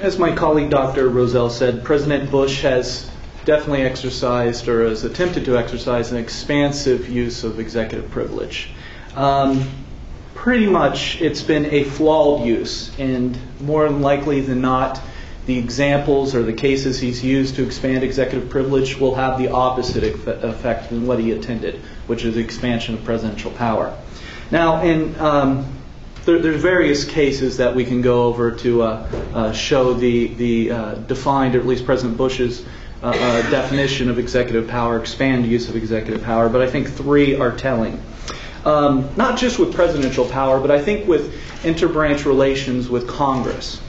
As my colleague Dr. Rosell said, President Bush has definitely exercised or has attempted to exercise an expansive use of executive privilege. Pretty much it's been a flawed use, and more likely than not, the examples or the cases he's used to expand executive privilege will have the opposite effect than what he intended, which is the expansion of presidential power. Now, in there's various cases that we can go over to show the defined, or at least President Bush's definition of executive power, expand use of executive power, but I think three are telling. Not just with presidential power, but I think with interbranch relations with Congress.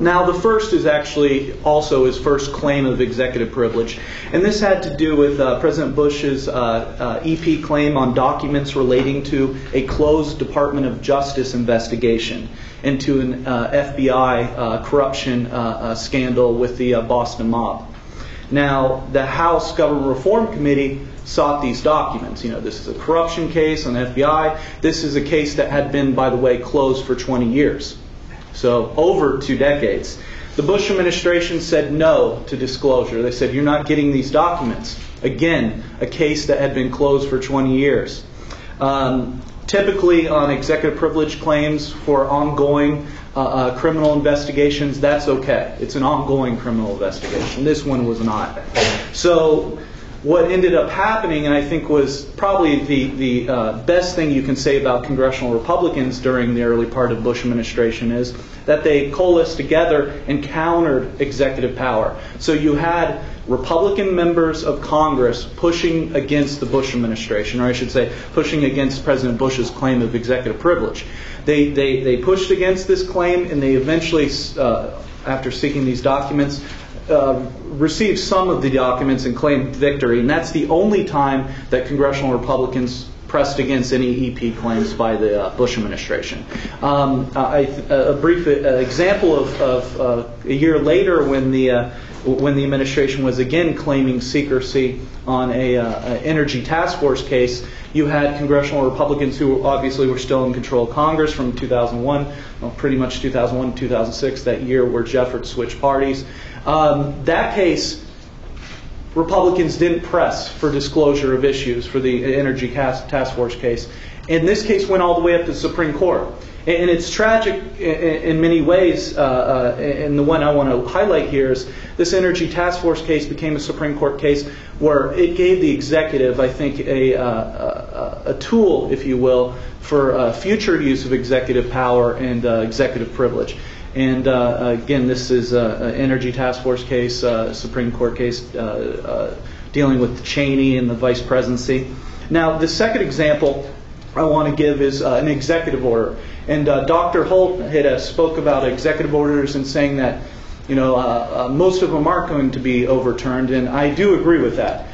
Now, the first is actually also his first claim of executive privilege. And this had to do with President Bush's EP claim on documents relating to a closed Department of Justice investigation into an FBI corruption scandal with the Boston mob. Now, the House Government Reform Committee sought these documents. You know, this is a corruption case on the FBI. This is a case that had been, by the way, closed for 20 years. So over 2 decades. The Bush administration said no to disclosure. They said, you're not getting these documents. Again, a case that had been closed for 20 years. Typically on executive privilege claims for ongoing criminal investigations, that's okay. It's an ongoing criminal investigation. This one was not. So what ended up happening, and I think was probably the best thing you can say about Congressional Republicans during the early part of the Bush administration, is that they coalesced together and countered executive power. So you had Republican members of Congress pushing against the Bush administration, or I should say pushing against President Bush's claim of executive privilege. They pushed against this claim, and they eventually, after seeking these documents, received some of the documents and claimed victory, and that's the only time that Congressional Republicans pressed against any EP claims by the Bush administration. A brief example of a year later, when the administration was again claiming secrecy on an Energy Task Force case, you had Congressional Republicans who obviously were still in control of Congress from 2001, well, pretty much 2001 to 2006, that year where Jefford switched parties. That case, Republicans didn't press for disclosure of issues for the Energy Task Force case. And this case went all the way up to the Supreme Court. And it's tragic in many ways, and the one I want to highlight here is this Energy Task Force case became a Supreme Court case where it gave the executive, I think, a tool, if you will, for future use of executive power and executive privilege. And again, this is an Energy Task Force case, Supreme Court case, dealing with Cheney and the vice presidency. Now, the second example I want to give is an executive order. And Dr. Holt had spoke about executive orders and saying that, you know, most of them aren't going to be overturned, and I do agree with that.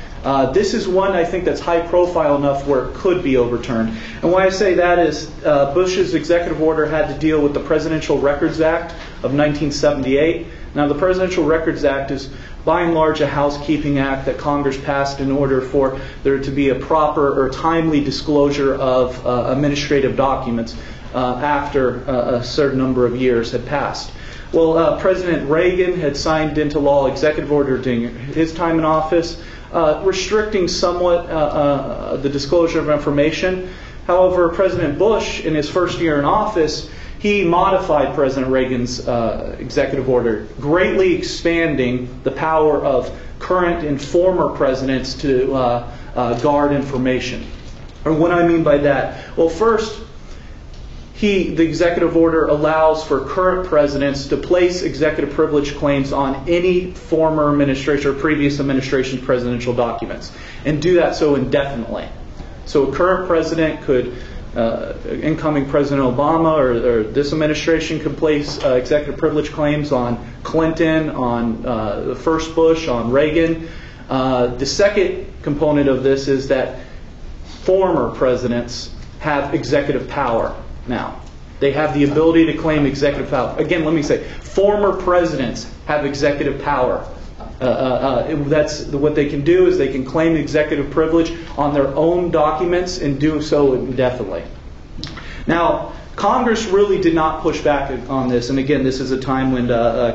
This is one I think that's high profile enough where it could be overturned. And why I say that is Bush's executive order had to deal with the Presidential Records Act of 1978. Now, the Presidential Records Act is by and large a housekeeping act that Congress passed in order for there to be a proper or timely disclosure of administrative documents after a certain number of years had passed. Well, President Reagan had signed into law executive order during his time in office, restricting somewhat the disclosure of information. However, President Bush, in his first year in office, he modified President Reagan's executive order, greatly expanding the power of current and former presidents to guard information. And what I mean by that? Well, first, the executive order allows for current presidents to place executive privilege claims on any former administration or previous administration's presidential documents, and do that so indefinitely. So a current president could, incoming President Obama or this administration could place executive privilege claims on Clinton, on the first Bush, on Reagan. The second component of this is that former presidents have executive power. Now, they have the ability to claim executive power. Again, let me say, former presidents have executive power. That's what they can do, is they can claim executive privilege on their own documents and do so indefinitely. Now, Congress really did not push back on this. And again, this is a time when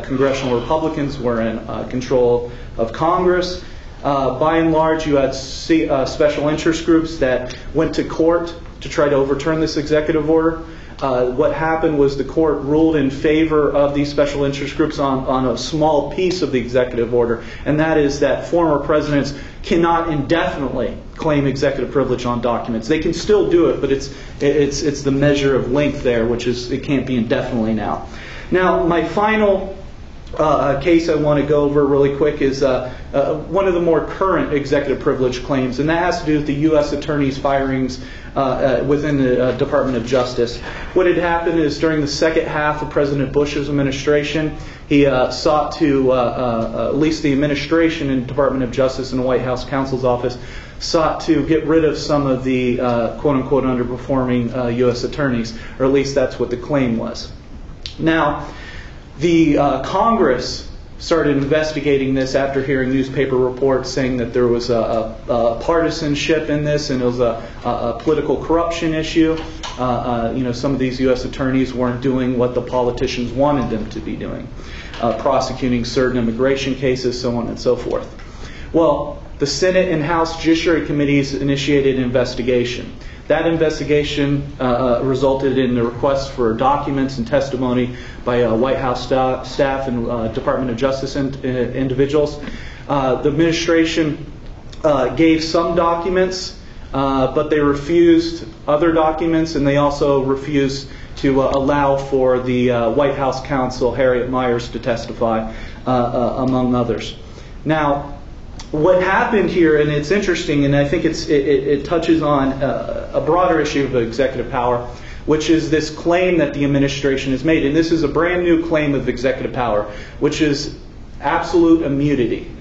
Congressional Republicans were in control of Congress. By and large, you had special interest groups that went to court to try to overturn this executive order. What happened was the court ruled in favor of these special interest groups on a small piece of the executive order, and that is that former presidents cannot indefinitely claim executive privilege on documents. They can still do it, but it's the measure of length there, which is it can't be indefinitely now. Now, my final case I want to go over really quick is one of the more current executive privilege claims, and that has to do with the U.S. attorney's firings within the Department of Justice. What had happened is during the second half of President Bush's administration, he sought to, at least the administration and Department of Justice and the White House Counsel's Office, sought to get rid of some of the quote-unquote underperforming U.S. attorneys, or at least that's what the claim was. Now, the Congress started investigating this after hearing newspaper reports saying that there was a partisanship in this and it was a political corruption issue. You know, some of these U.S. attorneys weren't doing what the politicians wanted them to be doing, prosecuting certain immigration cases, so on and so forth. Well, the Senate and House Judiciary Committees initiated an investigation. That investigation resulted in the request for documents and testimony by White House staff and Department of Justice individuals. The administration gave some documents, but they refused other documents, and they also refused to allow for the White House counsel, Harriet Miers, to testify, among others. Now, what happened here, and it's interesting, and I think it touches on a broader issue of executive power, which is this claim that the administration has made. And this is a brand new claim of executive power, which is absolute immunity.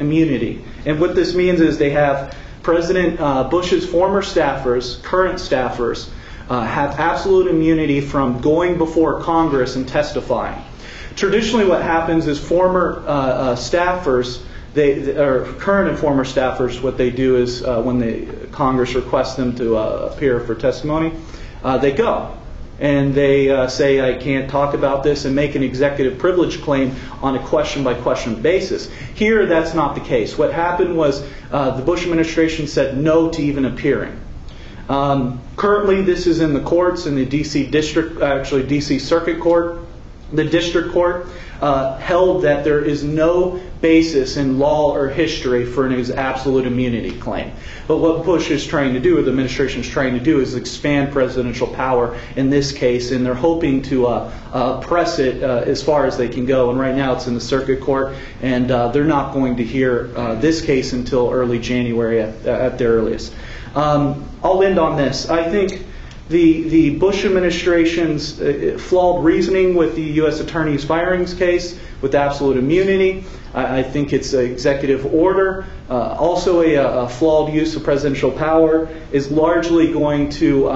And what this means is they have President Bush's former staffers, current staffers, have absolute immunity from going before Congress and testifying. Traditionally, what happens is former staffers, or current and former staffers, what they do is when Congress requests them to appear for testimony, they go. And they say, I can't talk about this, and make an executive privilege claim on a question-by-question basis. Here, that's not the case. What happened was the Bush administration said no to even appearing. Currently, this is in the courts, in the D.C. District, actually D.C. Circuit Court. The District Court held that there is no basis in law or history for an absolute immunity claim. But what Bush is trying to do, or the administration is trying to do, is expand presidential power in this case, and they're hoping to press it as far as they can go. And right now it's in the circuit court, and they're not going to hear this case until early January at the earliest. I'll end on this. I think the Bush administration's flawed reasoning with the U.S. attorney's firings case with absolute immunity, I think it's an executive order, also a flawed use of presidential power, is largely going to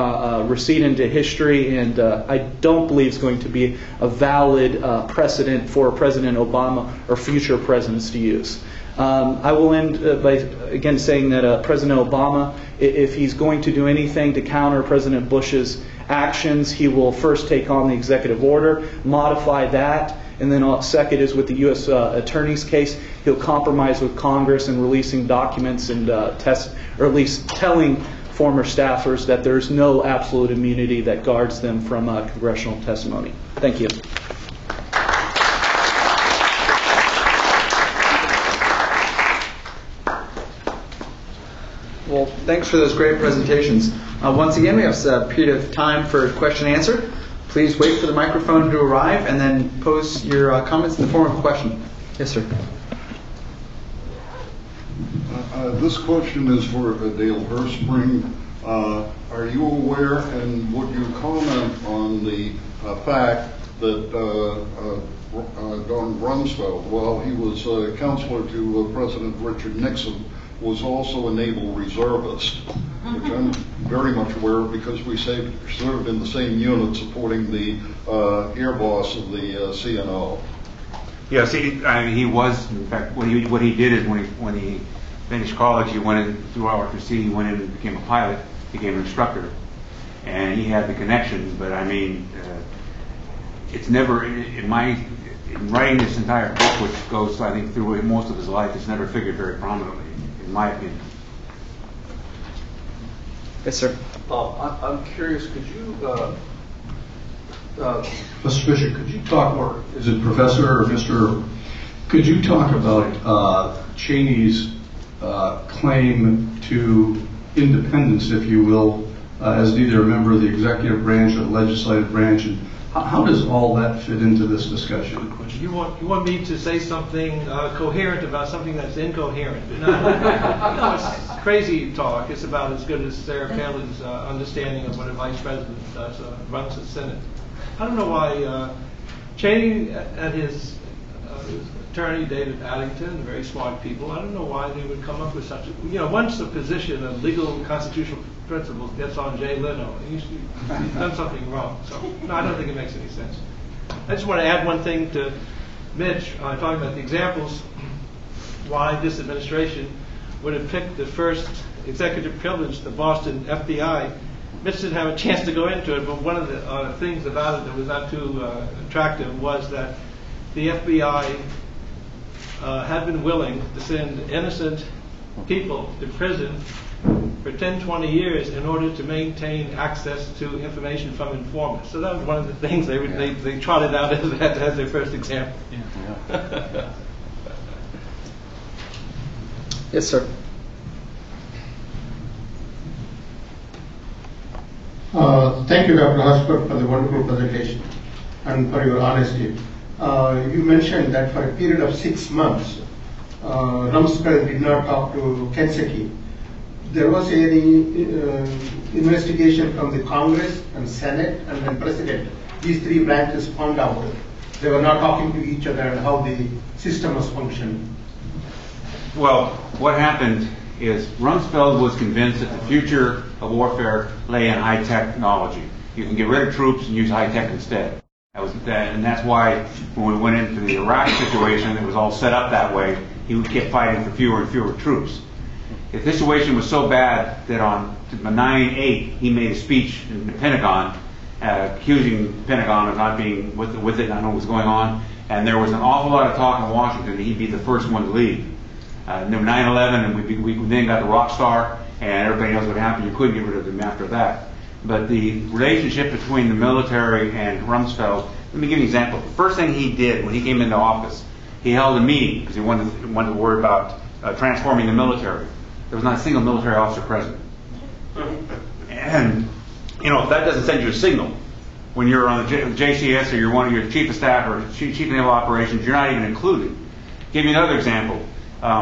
recede into history, and I don't believe it's going to be a valid precedent for President Obama or future presidents to use. I will end by again saying that President Obama, if he's going to do anything to counter President Bush's actions, he will first take on the executive order, modify that, and then second is with the U.S. attorney's case, he'll compromise with Congress in releasing documents and or at least telling former staffers that there's no absolute immunity that guards them from congressional testimony. Thank you. Well, thanks for those great presentations. Once again, we have a period of time for question and answer. Please wait for the microphone to arrive and then post your comments in the form of a question. Yes, sir. This question is for Dale Herspring. Are you aware, and would you comment on the fact that Don Rumsfeld, while he was counselor to President Richard Nixon, was also a naval reservist, which I'm very much aware of because we served in the same unit supporting the air boss of the CNO. Yeah, see, I mean, he was, in fact, what he did is when he finished college, he went in, through our procedure, he went in and became a pilot, became an instructor. and he had the connections. But I mean, it's never in writing this entire book, which goes, I think, through most of his life, it's never figured very prominently, in my opinion. Yes, sir. I'm curious. Could you, Mr. Bishop, could you talk more? Is it Professor or Mr.? Could you talk about Cheney's claim to independence, if you will, as neither a member of the executive branch or the legislative branch, and how does all that fit into this discussion? You want me to say something coherent about something that's incoherent? No, it's crazy talk. It's about as good as Sarah Palin's understanding of what a vice president does, runs the Senate. I don't know why Cheney and his attorney David Addington, very smart people. I don't know why they would come up with such a, you know, once the position of legal constitutional principles gets on Jay Leno, he's done something wrong. So no, I don't think it makes any sense. I just want to add one thing to Mitch, talking about the examples why this administration would have picked the first executive privilege, the Boston FBI. Mitch didn't have a chance to go into it, but one of the things about it that was not too attractive was that the FBI had been willing to send innocent people to prison for 10, 20 years in order to maintain access to information from informants. So that was one of the things they trotted out as their first example. Yeah. Yeah. Yes, sir. Thank you, Dr. Herspring, for the wonderful presentation and for your honesty. You mentioned that for a period of 6 months, Rumsfeld did not talk to Kentucky. There was any investigation from the Congress and Senate and then President. These three branches found out they were not talking to each other and how the system was functioning. Well, what happened is Rumsfeld was convinced that the future of warfare lay in high-tech technology. You can get rid of troops and use high-tech instead. And that's why when we went into the Iraq situation, it was all set up that way. He would keep fighting for fewer and fewer troops. The situation was so bad that on 9/8, he made a speech in the Pentagon, accusing the Pentagon of not being with it, not knowing what was going on. And there was an awful lot of talk in Washington that he'd be the first one to leave. 9/11, and we then got the rock star, and everybody knows what happened. You couldn't get rid of him after that. But the relationship between the military and Rumsfeld, let me give you an example. The first thing he did when he came into office, he held a meeting because he wanted to worry about transforming the military. There was not a single military officer present. And, you know, that doesn't send you a signal. When you're on the JCS or you're one of your chief of staff or chief naval operations, you're not even included. Give you another example. I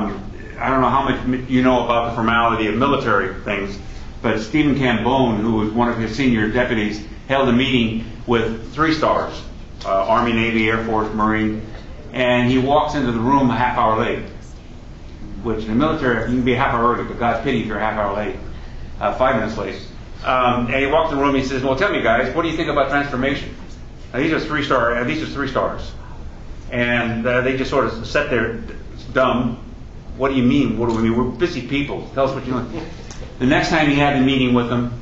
don't know how much you know about the formality of military things, but Stephen Cambone, who was one of his senior deputies, held a meeting with three stars, Army, Navy, Air Force, Marine, and he walks into the room a half hour late, which in the military, you can be a half hour early, but God's pity if you're a half hour late, 5 minutes late. And he walks in the room and he says, well, tell me guys, what do you think about transformation? Now, these are three stars. And they just sort of sat there dumb. What do you mean? What do we mean? We're busy people. Tell us what you want. The next time he had the meeting with them,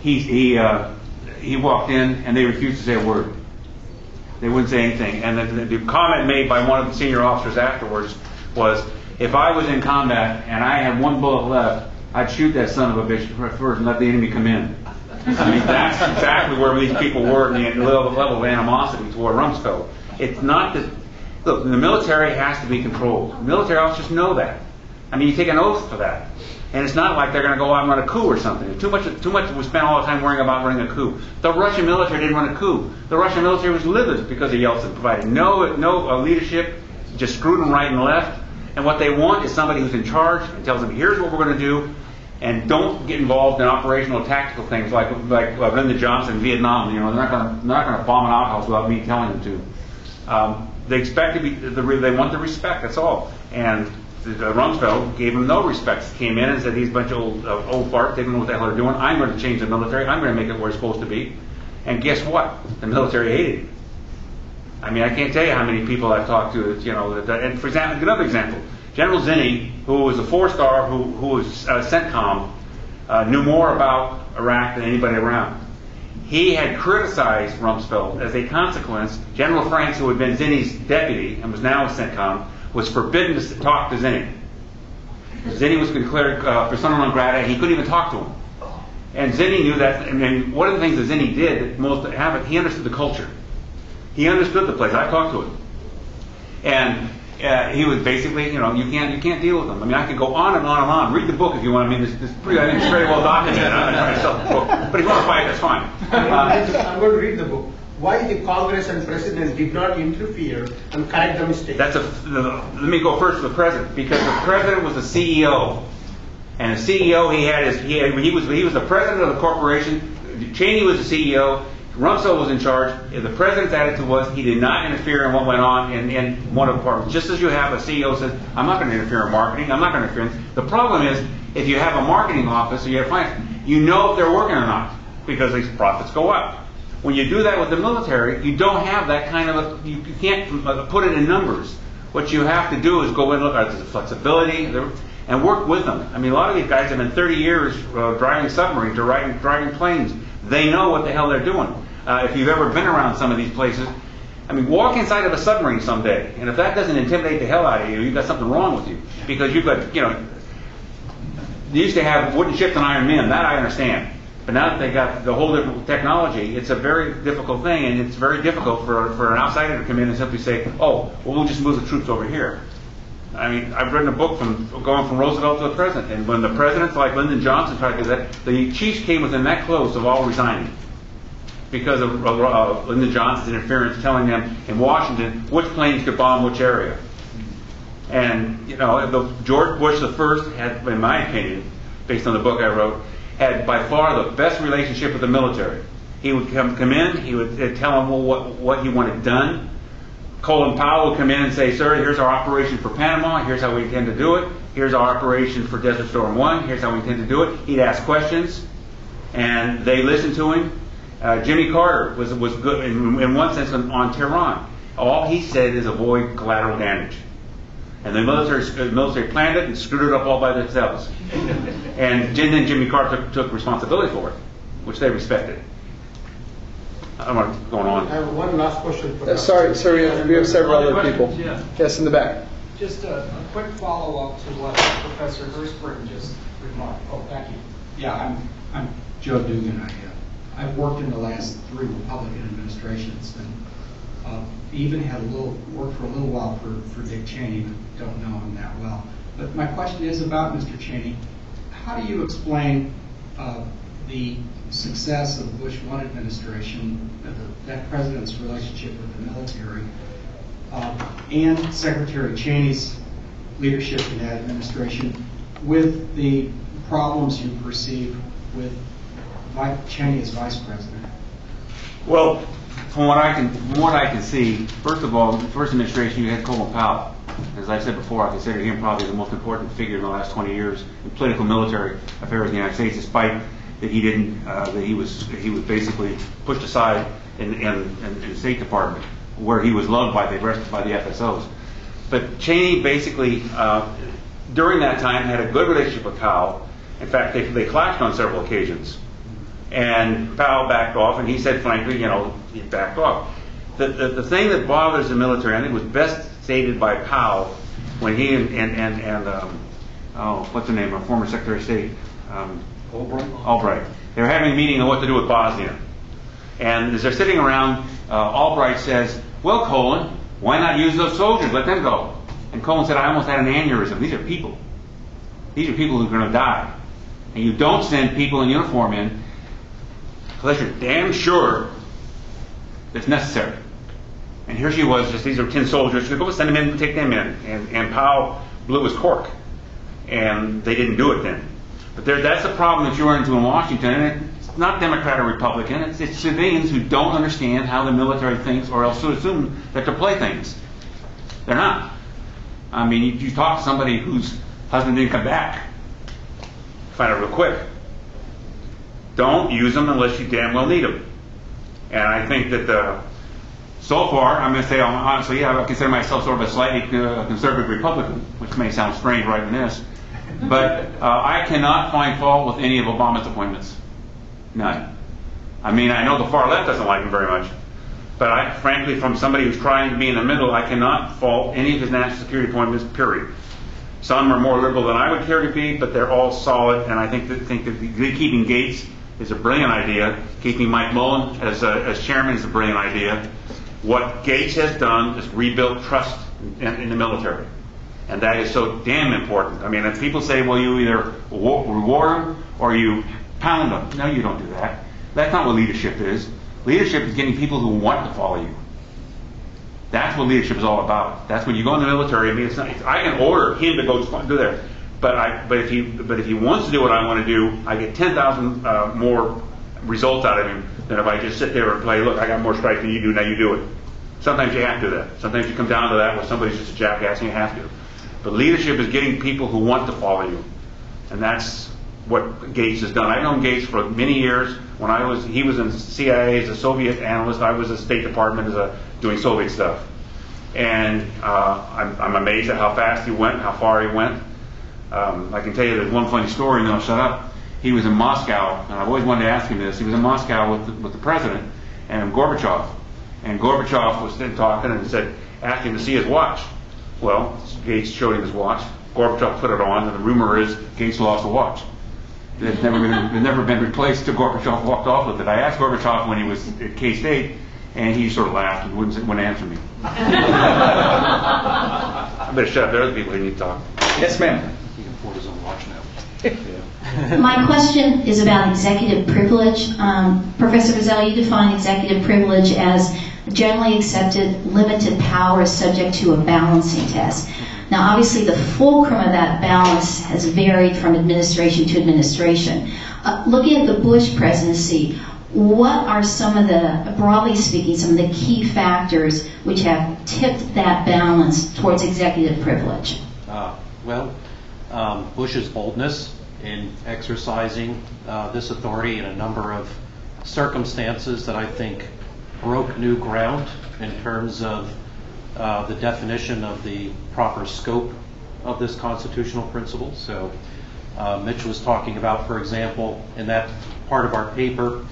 he walked in and they refused to say a word. They wouldn't say anything. And the comment made by one of the senior officers afterwards was, if I was in combat and I had one bullet left, I'd shoot that son of a bitch first and let the enemy come in. I mean, that's exactly where these people were in the level of animosity toward Rumsfeld. It's not that, look, the military has to be controlled. Military officers know that. I mean, you take an oath for that. And it's not like they're going to go out and run a coup or something. Too much we spent all the time worrying about running a coup. The Russian military didn't run a coup. The Russian military was livid because of Yeltsin, provided no leadership, just screwed them right and left. And what they want is somebody who's in charge and tells them, here's what we're going to do, and don't get involved in operational tactical things like Lyndon Johnson in Vietnam. You know, they're not going to bomb an outhouse without me telling them to. They expect to be. They want the respect. That's all. And Rumsfeld gave him no respect. Came in and said, these bunch of old farts, they don't know what the hell they're doing. I'm going to change the military. I'm going to make it where it's supposed to be. And guess what? The military hated it. I mean, I can't tell you how many people I've talked to, that, you know, that, and for example, another example, General Zinni, who was a four-star, who was CENTCOM, knew more about Iraq than anybody around. He had criticized Rumsfeld as a consequence. General Franks, who had been Zinni's deputy and was now a CENTCOM, was forbidden to talk to Zinni. Zinni was declared persona non grata. He couldn't even talk to him. And Zinni knew that. I mean, one of the things that Zinni did that most happened, he understood the culture. He understood the place. I talked to him. And he was basically, you know, you can't deal with him. I mean, I could go on and on and on. Read the book if you want. I mean, it's very well documented. I'm not trying to sell the book. But if you want to buy it, that's fine. I'm going to read the book. Why the Congress and President did not interfere and correct the mistake. Let me go first to the President. Because the President was the CEO. And the CEO, he was the President of the corporation. Cheney was the CEO. Rumsfeld was in charge. The President's attitude was he did not interfere in what went on in one of the departments. Just as you have a CEO says, I'm not going to interfere in marketing, I'm not going to interfere in... The problem is, if you have a marketing office or you have finance, you know if they're working or not, because these profits go up. When you do that with the military, you don't have that kind of a... You can't put it in numbers. What you have to do is go in and look at the flexibility and work with them. I mean, a lot of these guys have been 30 years driving submarines or driving planes. They know what the hell they're doing. If you've ever been around some of these places, I mean, walk inside of a submarine someday, and if that doesn't intimidate the hell out of you, you've got something wrong with you. Because you've got, you know, they used to have wooden ships and iron men, that I understand. But now that they got the whole different technology, it's a very difficult thing, and it's very difficult for an outsider to come in and simply say, oh, well, we'll just move the troops over here. I mean, I've written a book going from Roosevelt to the President, and when the Presidents like Lyndon Johnson tried to do that, the chiefs came within that close of all resigning. Because of Lyndon Johnson's interference, telling them in Washington which planes could bomb which area. And, you know, George Bush the first had, in my opinion, based on the book I wrote, had by far the best relationship with the military. He would come in, he would tell them what he wanted done. Colin Powell would come in and say, sir, here's our operation for Panama, here's how we intend to do it, here's our operation for Desert Storm 1, here's how we intend to do it. He'd ask questions, and they listened to him. Jimmy Carter was good in one sense on Tehran. All he said is avoid collateral damage, and the military planned it and screwed it up all by themselves. And then Jimmy Carter took responsibility for it, which they respected. I don't know what's going on. I have one last question. For sorry, we have several other people. Yeah. Yes, in the back. Just a quick follow-up to what Professor Herspring just remarked. Oh, thank you. Yeah, I'm Joe Dugan. I've worked in the last three Republican administrations, and even had worked for a little while for Dick Cheney, but don't know him that well. But my question is about Mr. Cheney. How do you explain the success of the Bush 1 administration, that president's relationship with the military, and Secretary Cheney's leadership in that administration, with the problems you perceive with Cheney as vice president? Well, from what I can see, first of all, the first administration you had Colin Powell. As I said before, I consider him probably the most important figure in the last 20 years in political military affairs of the United States, despite that he didn't that he was basically pushed aside in the State Department, where he was loved by the rest by the FSOs. But Cheney basically during that time had a good relationship with Powell. In fact, they clashed on several occasions. And Powell backed off, and he said, frankly, you know, he backed off. The thing that bothers the military, I think, was best stated by Powell when he and what's her name, our former Secretary of State, Albright. They were having a meeting on what to do with Bosnia. And as they're sitting around, Albright says, well, Colin, why not use those soldiers? Let them go. And Colin said, I almost had an aneurysm. These are people. These are people who are going to die. And you don't send people in uniform in unless you're damn sure that's necessary. And here she was, just these are 10 soldiers. Go send them in and take them in. And Powell blew his cork. And they didn't do it then. But that's the problem that you run into in Washington. And it's not Democrat or Republican. It's civilians who don't understand how the military thinks, or else assume that they're playthings. They're not. I mean, you talk to somebody whose husband didn't come back. Find out real quick. Don't use them unless you damn well need them. And I think that so far, I'm going to say honestly, I consider myself sort of a slightly conservative Republican, which may sound strange right in this. But I cannot find fault with any of Obama's appointments. None. I mean, I know the far left doesn't like him very much. But I, frankly, from somebody who's trying to be in the middle, I cannot fault any of his national security appointments, period. Some are more liberal than I would care to be, but they're all solid, and I think that keeping Gates is a brilliant idea. Keeping Mike Mullen as chairman is a brilliant idea. What Gates has done is rebuilt trust in the military, and that is so damn important. I mean, if people say, well, you either reward them or you pound them. No, you don't do that. That's not what leadership is. Leadership is getting people who want to follow you. That's what leadership is all about. That's when you go in the military. I mean, I can order him to go do there, but if he wants to do what I want to do, I get 10,000 more results out of him than if I just sit there and play. Look, I got more strikes than you do. Now you do it. Sometimes you have to do that. Sometimes you come down to that where somebody's just a jackass and you have to. But leadership is getting people who want to follow you, and that's what Gates has done. I've known Gates for many years. When he was in CIA as a Soviet analyst, I was in the State Department doing Soviet stuff. And I'm amazed at how fast he went, how far he went. I can tell you there's one funny story, and then I'll shut up. He was in Moscow, and I've always wanted to ask him this. He was in Moscow with the president and Gorbachev. And Gorbachev was then talking and asked him to see his watch. Well, Gates showed him his watch. Gorbachev put it on, and the rumor is Gates lost the watch. It's never been replaced till Gorbachev walked off with it. I asked Gorbachev when he was at K-State, and he sort of laughed and wouldn't answer me. I better shut up. There are other people who need to talk. Yes, ma'am. He can afford his own watch now. Yeah. My question is about executive privilege. Professor Bazell, you define executive privilege as generally accepted limited power subject to a balancing test. Now, obviously, the fulcrum of that balance has varied from administration to administration. Looking at the Bush presidency, what are some of the, broadly speaking, some of the key factors which have tipped that balance towards executive privilege? Bush's boldness in exercising this authority in a number of circumstances that I think broke new ground in terms of the definition of the proper scope of this constitutional principle. So Mitch was talking about, for example, in that part of our paper,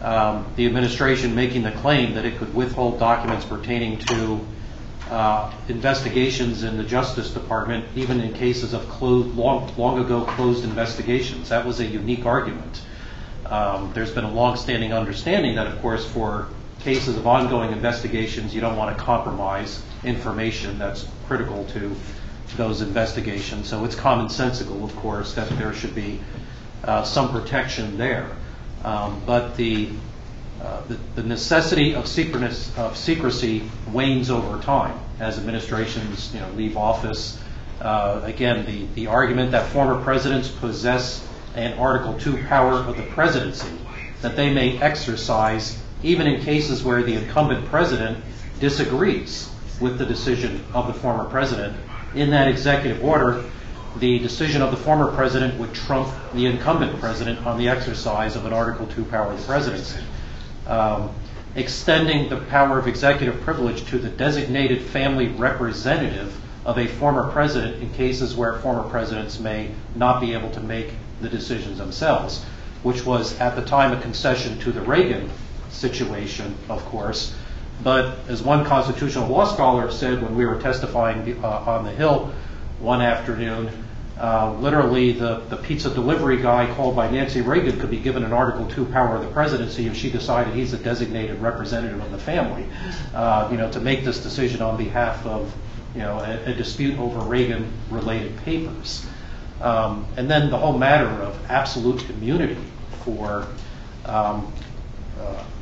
the administration making the claim that it could withhold documents pertaining to investigations in the Justice Department, even in cases of long ago closed investigations. That was a unique argument. There's been a long-standing understanding that, of course, for cases of ongoing investigations, you don't want to compromise information that's critical to those investigations. So it's commonsensical, of course, that there should be some protection there. But the necessity of secrecy wanes over time as administrations leave office. Again, the argument that former presidents possess an Article II power of the presidency that they may exercise even in cases where the incumbent president disagrees with the decision of the former president. In that executive order, the decision of the former president would trump the incumbent president on the exercise of an Article II power of the presidency. Extending the power of executive privilege to the designated family representative of a former president in cases where former presidents may not be able to make the decisions themselves, which was at the time a concession to the Reagan situation, of course. But as one constitutional law scholar said when we were testifying on the Hill one afternoon, literally the pizza delivery guy called by Nancy Reagan could be given an Article II power of the presidency if she decided he's a designated representative of the family, to make this decision on behalf of, a dispute over Reagan-related papers. And then the whole matter of absolute immunity for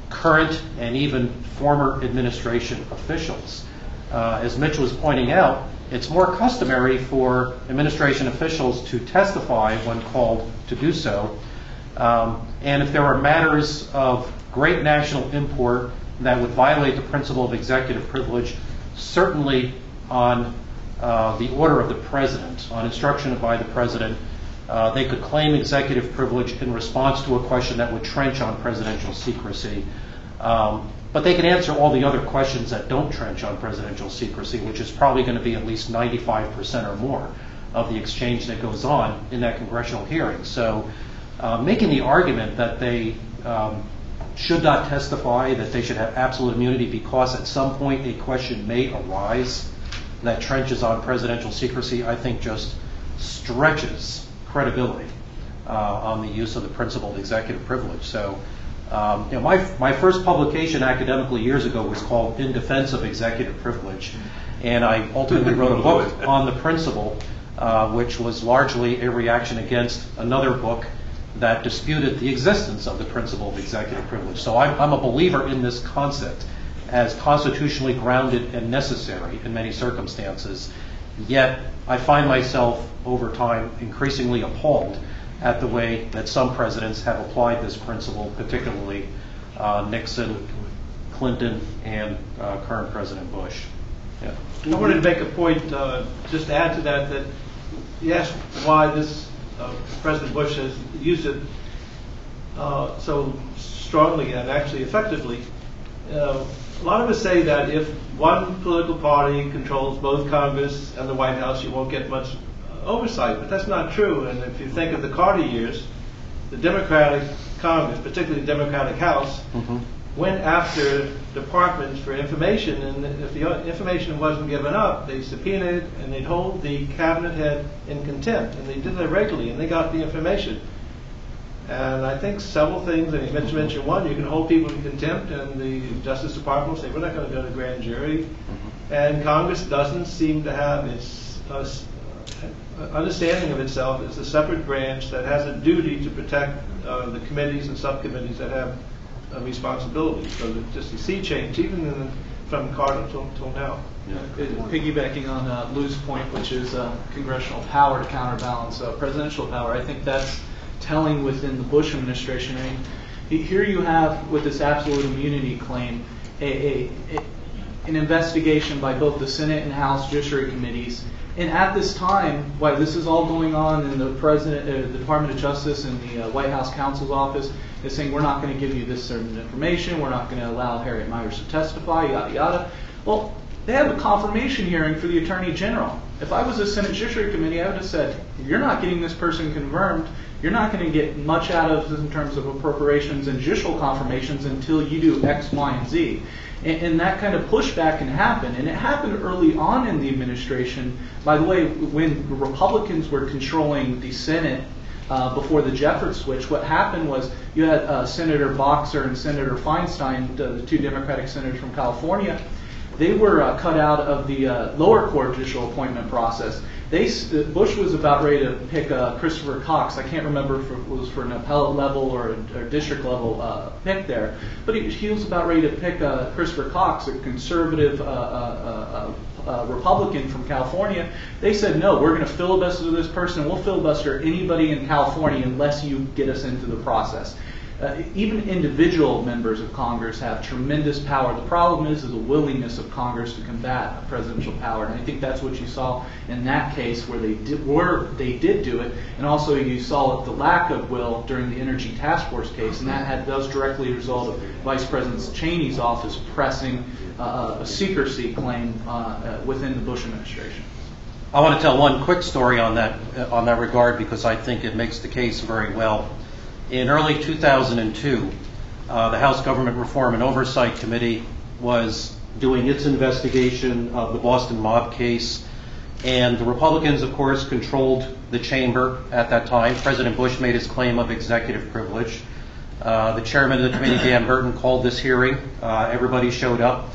current and even former administration officials. As Mitch was pointing out, it's more customary for administration officials to testify when called to do so. And if there are matters of great national import that would violate the principle of executive privilege, certainly on the order of the president, on instruction by the president, they could claim executive privilege in response to a question that would trench on presidential secrecy. But they can answer all the other questions that don't trench on presidential secrecy, which is probably going to be at least 95% or more of the exchange that goes on in that congressional hearing. So making the argument that they should not testify, that they should have absolute immunity because at some point a question may arise that trenches on presidential secrecy, I think just stretches credibility on the use of the principle of executive privilege. So you know, my first publication academically years ago was called In Defense of Executive Privilege, and I ultimately wrote a book on the principle, which was largely a reaction against another book that disputed the existence of the principle of executive privilege. So I'm a believer in this concept as constitutionally grounded and necessary in many circumstances, yet I find myself over time increasingly appalled at the way that some presidents have applied this principle, particularly Nixon, Clinton, and current President Bush. Yeah. I wanted to make a point, just to add to that, that you asked why this President Bush has used it so strongly and actually effectively. A lot of us say that if one political party controls both Congress and the White House, you won't get much oversight, but that's not true. And if you think of the Carter years, the Democratic Congress, particularly the Democratic House, went after departments for information, and if the information wasn't given up, they subpoenaed and they'd hold the cabinet head in contempt, and they did that regularly, and they got the information. And I think several things, and you mentioned one, you can hold people in contempt, and the Justice Department will say, we're not going to go to grand jury, and Congress doesn't seem to have its understanding of itself as a separate branch that has a duty to protect the committees and subcommittees that have responsibility. So that just a sea change, even from Carter till now. Yeah. Piggybacking on Lou's point, which is congressional power to counterbalance presidential power, I think that's telling within the Bush administration. I mean, here you have, with this absolute immunity claim, an investigation by both the Senate and House Judiciary Committees. And at this time, while this is all going on in the President, the Department of Justice and the White House Counsel's Office, is saying, we're not going to give you this certain information, we're not going to allow Harriet Miers to testify, yada, yada. Well, they have a confirmation hearing for the Attorney General. If I was a Senate Judiciary Committee, I would have said, you're not getting this person confirmed, you're not going to get much out of this in terms of appropriations and judicial confirmations until you do X, Y, and Z. And that kind of pushback can happen. And it happened early on in the administration. By the way, when Republicans were controlling the Senate before the Jeffords switch, what happened was you had Senator Boxer and Senator Feinstein, the two Democratic senators from California. They were cut out of the lower court judicial appointment process. Bush was about ready to pick Christopher Cox. I can't remember if it was for an appellate level or district level pick there. But he was about ready to pick Christopher Cox, a conservative Republican from California. They said, no, we're going to filibuster this person. We'll filibuster anybody in California unless you get us into the process. Even individual members of Congress have tremendous power. The problem is the willingness of Congress to combat presidential power, and I think that's what you saw in that case where they did do it, and also you saw the lack of will during the Energy Task Force case, and that was directly a result of Vice President Cheney's office pressing a secrecy claim within the Bush administration. I want to tell one quick story on that regard because I think it makes the case very well. In early 2002, the House Government Reform and Oversight Committee was doing its investigation of the Boston mob case. And the Republicans, of course, controlled the chamber at that time. President Bush made his claim of executive privilege. The chairman of the committee, Dan Burton, called this hearing. Everybody showed up.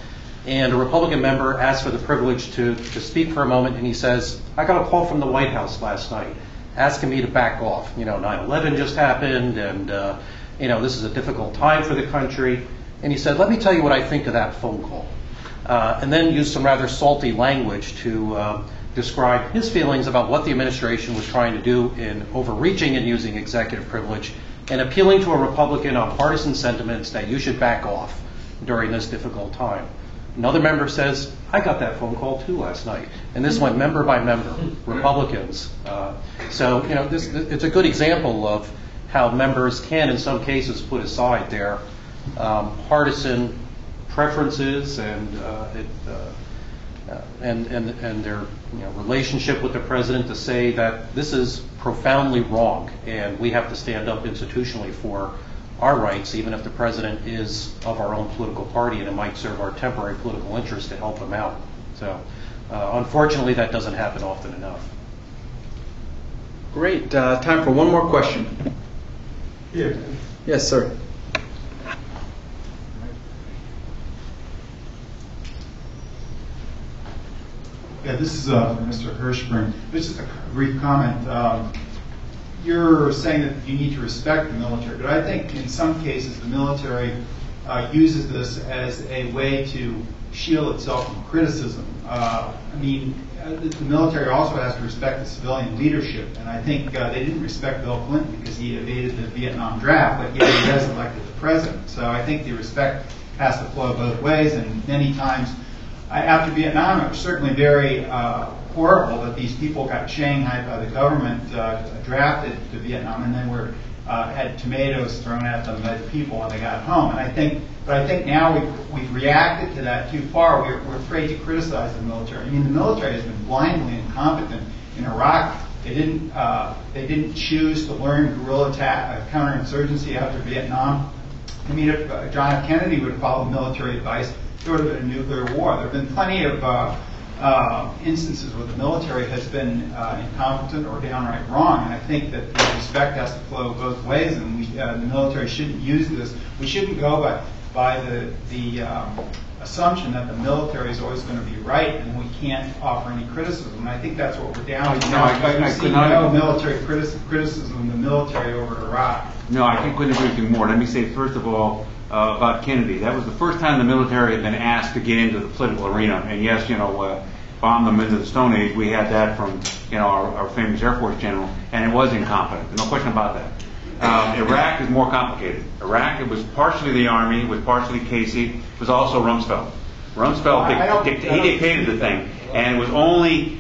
And a Republican member asked for the privilege to speak for a moment. And he says, I got a call from the White House last night, asking me to back off. You know, 9/11 just happened, and you know, this is a difficult time for the country. And he said, let me tell you what I think of that phone call. And then used some rather salty language to describe his feelings about what the administration was trying to do in overreaching and using executive privilege and appealing to a Republican on partisan sentiments that you should back off during this difficult time. Another member says, I got that phone call too last night. And this went member by member, Republicans. So, you know, it's a good example of how members can, in some cases, put aside their partisan preferences and and their relationship with the president to say that this is profoundly wrong and we have to stand up institutionally for our rights, even if the president is of our own political party and it might serve our temporary political interest to help him out. So unfortunately, that doesn't happen often enough. Great. Time for one more question. Here. Yes, sir. Yeah, this is Mr. Herspring. Just a brief comment. You're saying that you need to respect the military, but I think in some cases the military uses this as a way to shield itself from criticism. I mean, the military also has to respect the civilian leadership, and I think they didn't respect Bill Clinton because he evaded the Vietnam draft, but yet he was elected the president. So I think the respect has to flow both ways, and many times after Vietnam, it was certainly very horrible that these people got shanghaied by the government, drafted to Vietnam, and then were had tomatoes thrown at them by the people when they got home. And I think, but I think now we've reacted to that too far. We're afraid to criticize the military. I mean, the military has been blindly incompetent in Iraq. They didn't choose to learn guerrilla counterinsurgency after Vietnam. I mean, if John F. Kennedy would follow military advice, there would have been a nuclear war. There have been plenty of instances where the military has been incompetent or downright wrong, and I think that respect has to flow both ways, and the military shouldn't use this. We shouldn't go by the assumption that the military is always going to be right and we can't offer any criticism. And I think that's what we're down to. No, I see no military criticism of the military over Iraq. No, I couldn't agree with you more. Let me say, first of all, about Kennedy. That was the first time the military had been asked to get into the political arena. And yes, bomb them into the Stone Age. We had that from, our famous Air Force general, and it was incompetent. No question about that. Iraq is more complicated. Iraq, it was partially the Army, it was partially Casey, it was also Rumsfeld. Rumsfeld dictated the thing, and it was only,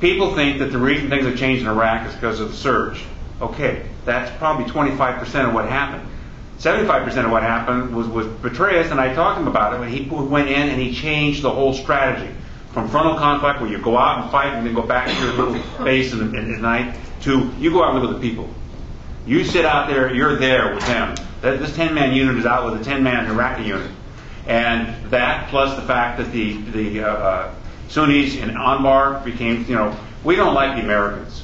people think that the reason things have changed in Iraq is because of the surge. Okay, that's probably 25% of what happened. 75% of what happened was Petraeus, and I talked to him about it, when he went in and he changed the whole strategy from frontal conflict, where you go out and fight and then go back to your little base at night, to you go out and live with the people. You sit out there, you're there with them. This 10-man unit is out with a 10-man Iraqi unit. And that, plus the fact that the Sunnis in Anbar became, we don't like the Americans,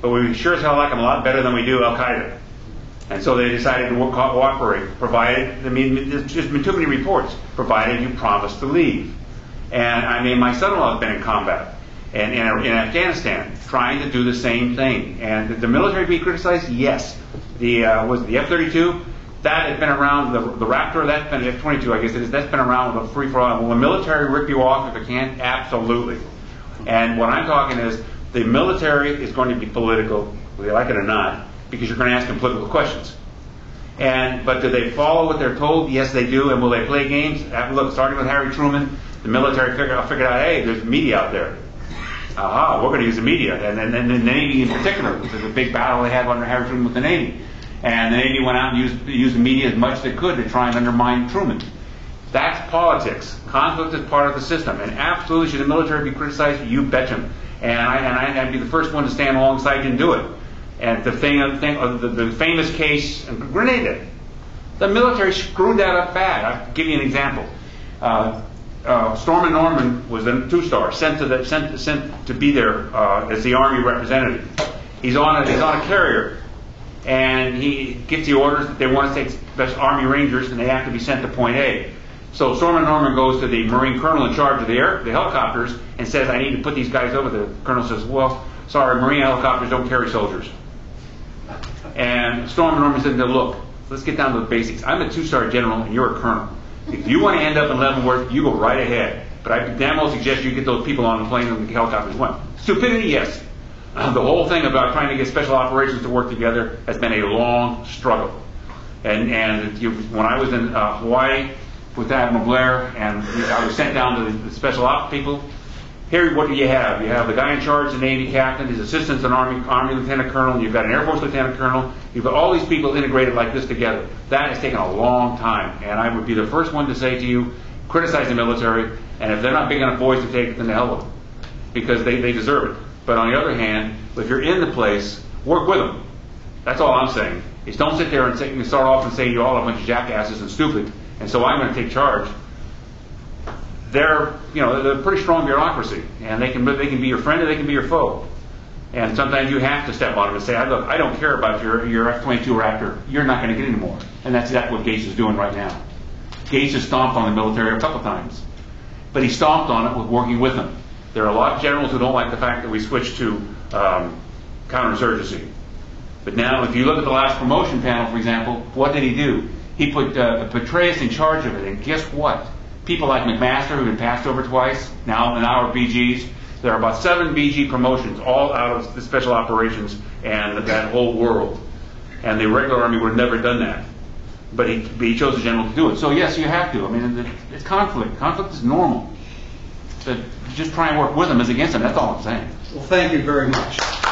but we sure as hell like them a lot better than we do Al-Qaeda. And so they decided to cooperate, provided, there's just been too many reports, provided you promise to leave. And my son-in-law has been in combat and in Afghanistan, trying to do the same thing. And did the military be criticized? Yes. The F-32? That had been around, the Raptor, that's been, F-22 I guess it is, that's been around with a free-for-all. Will the military rip you off if it can? Absolutely. And what I'm talking is, the military is going to be political, whether they like it or not, because you're going to ask them political questions. But do they follow what they're told? Yes, they do. And will they play games? Look, starting with Harry Truman, the military figured out, hey, there's media out there. Aha, we're going to use the media. And the Navy in particular, which was a big battle they had under Harry Truman with the Navy. And the Navy went out and used the media as much as they could to try and undermine Truman. That's politics. Conflict is part of the system. And absolutely, should the military be criticized? You betcha. And I'd be the first one to stand alongside you and do it. And the famous case in Grenada, the military screwed that up bad. I'll give you an example. Storm and Norman was a two-star sent to be there as the Army representative. He's on a carrier, and he gets the orders that they want to take best Army Rangers, and they have to be sent to point A. So Storm and Norman goes to the Marine colonel in charge of the helicopters and says, "I need to put these guys over." The colonel says, "Well, sorry, Marine helicopters don't carry soldiers." And Storm and Norman said, "Look, let's get down to the basics. I'm a two-star general, and you're a colonel. If you want to end up in Leavenworth, you go right ahead. But I damn well suggest you get those people on the plane and the helicopters went." Stupidity, yes. The whole thing about trying to get special operations to work together has been a long struggle. And when I was in Hawaii with Admiral Blair, and I was sent down to the special ops people, here, what do you have? You have the guy in charge, the Navy captain, his assistant's an Army lieutenant colonel, you've got an Air Force lieutenant colonel, you've got all these people integrated like this together. That has taken a long time, and I would be the first one to say to you, criticize the military, and if they're not big enough boys to take it, then the hell with them, because they deserve it. But on the other hand, if you're in the place, work with them. That's all I'm saying. Is don't sit there and start off and say you all are a bunch of jackasses and stupid, and so I'm going to take charge. They're a pretty strong bureaucracy, and they can be your friend or they can be your foe. And sometimes you have to step on them and say, look, I don't care about your F-22 Raptor. You're not going to get any more. And that's exactly what Gates is doing right now. Gates has stomped on the military a couple times, but he stomped on it with working with them. There are a lot of generals who don't like the fact that we switched to counterinsurgency. But now, if you look at the last promotion panel, for example, what did he do? He put Petraeus in charge of it, and guess what? People like McMaster, who've been passed over twice, now are BGs. There are about 7 BG promotions, all out of the special operations and that whole world. And the regular army would have never done that. But he chose a general to do it. So yes, you have to. I mean, it's conflict. Conflict is normal. So just try and work with them as against them. That's all I'm saying. Well, thank you very much.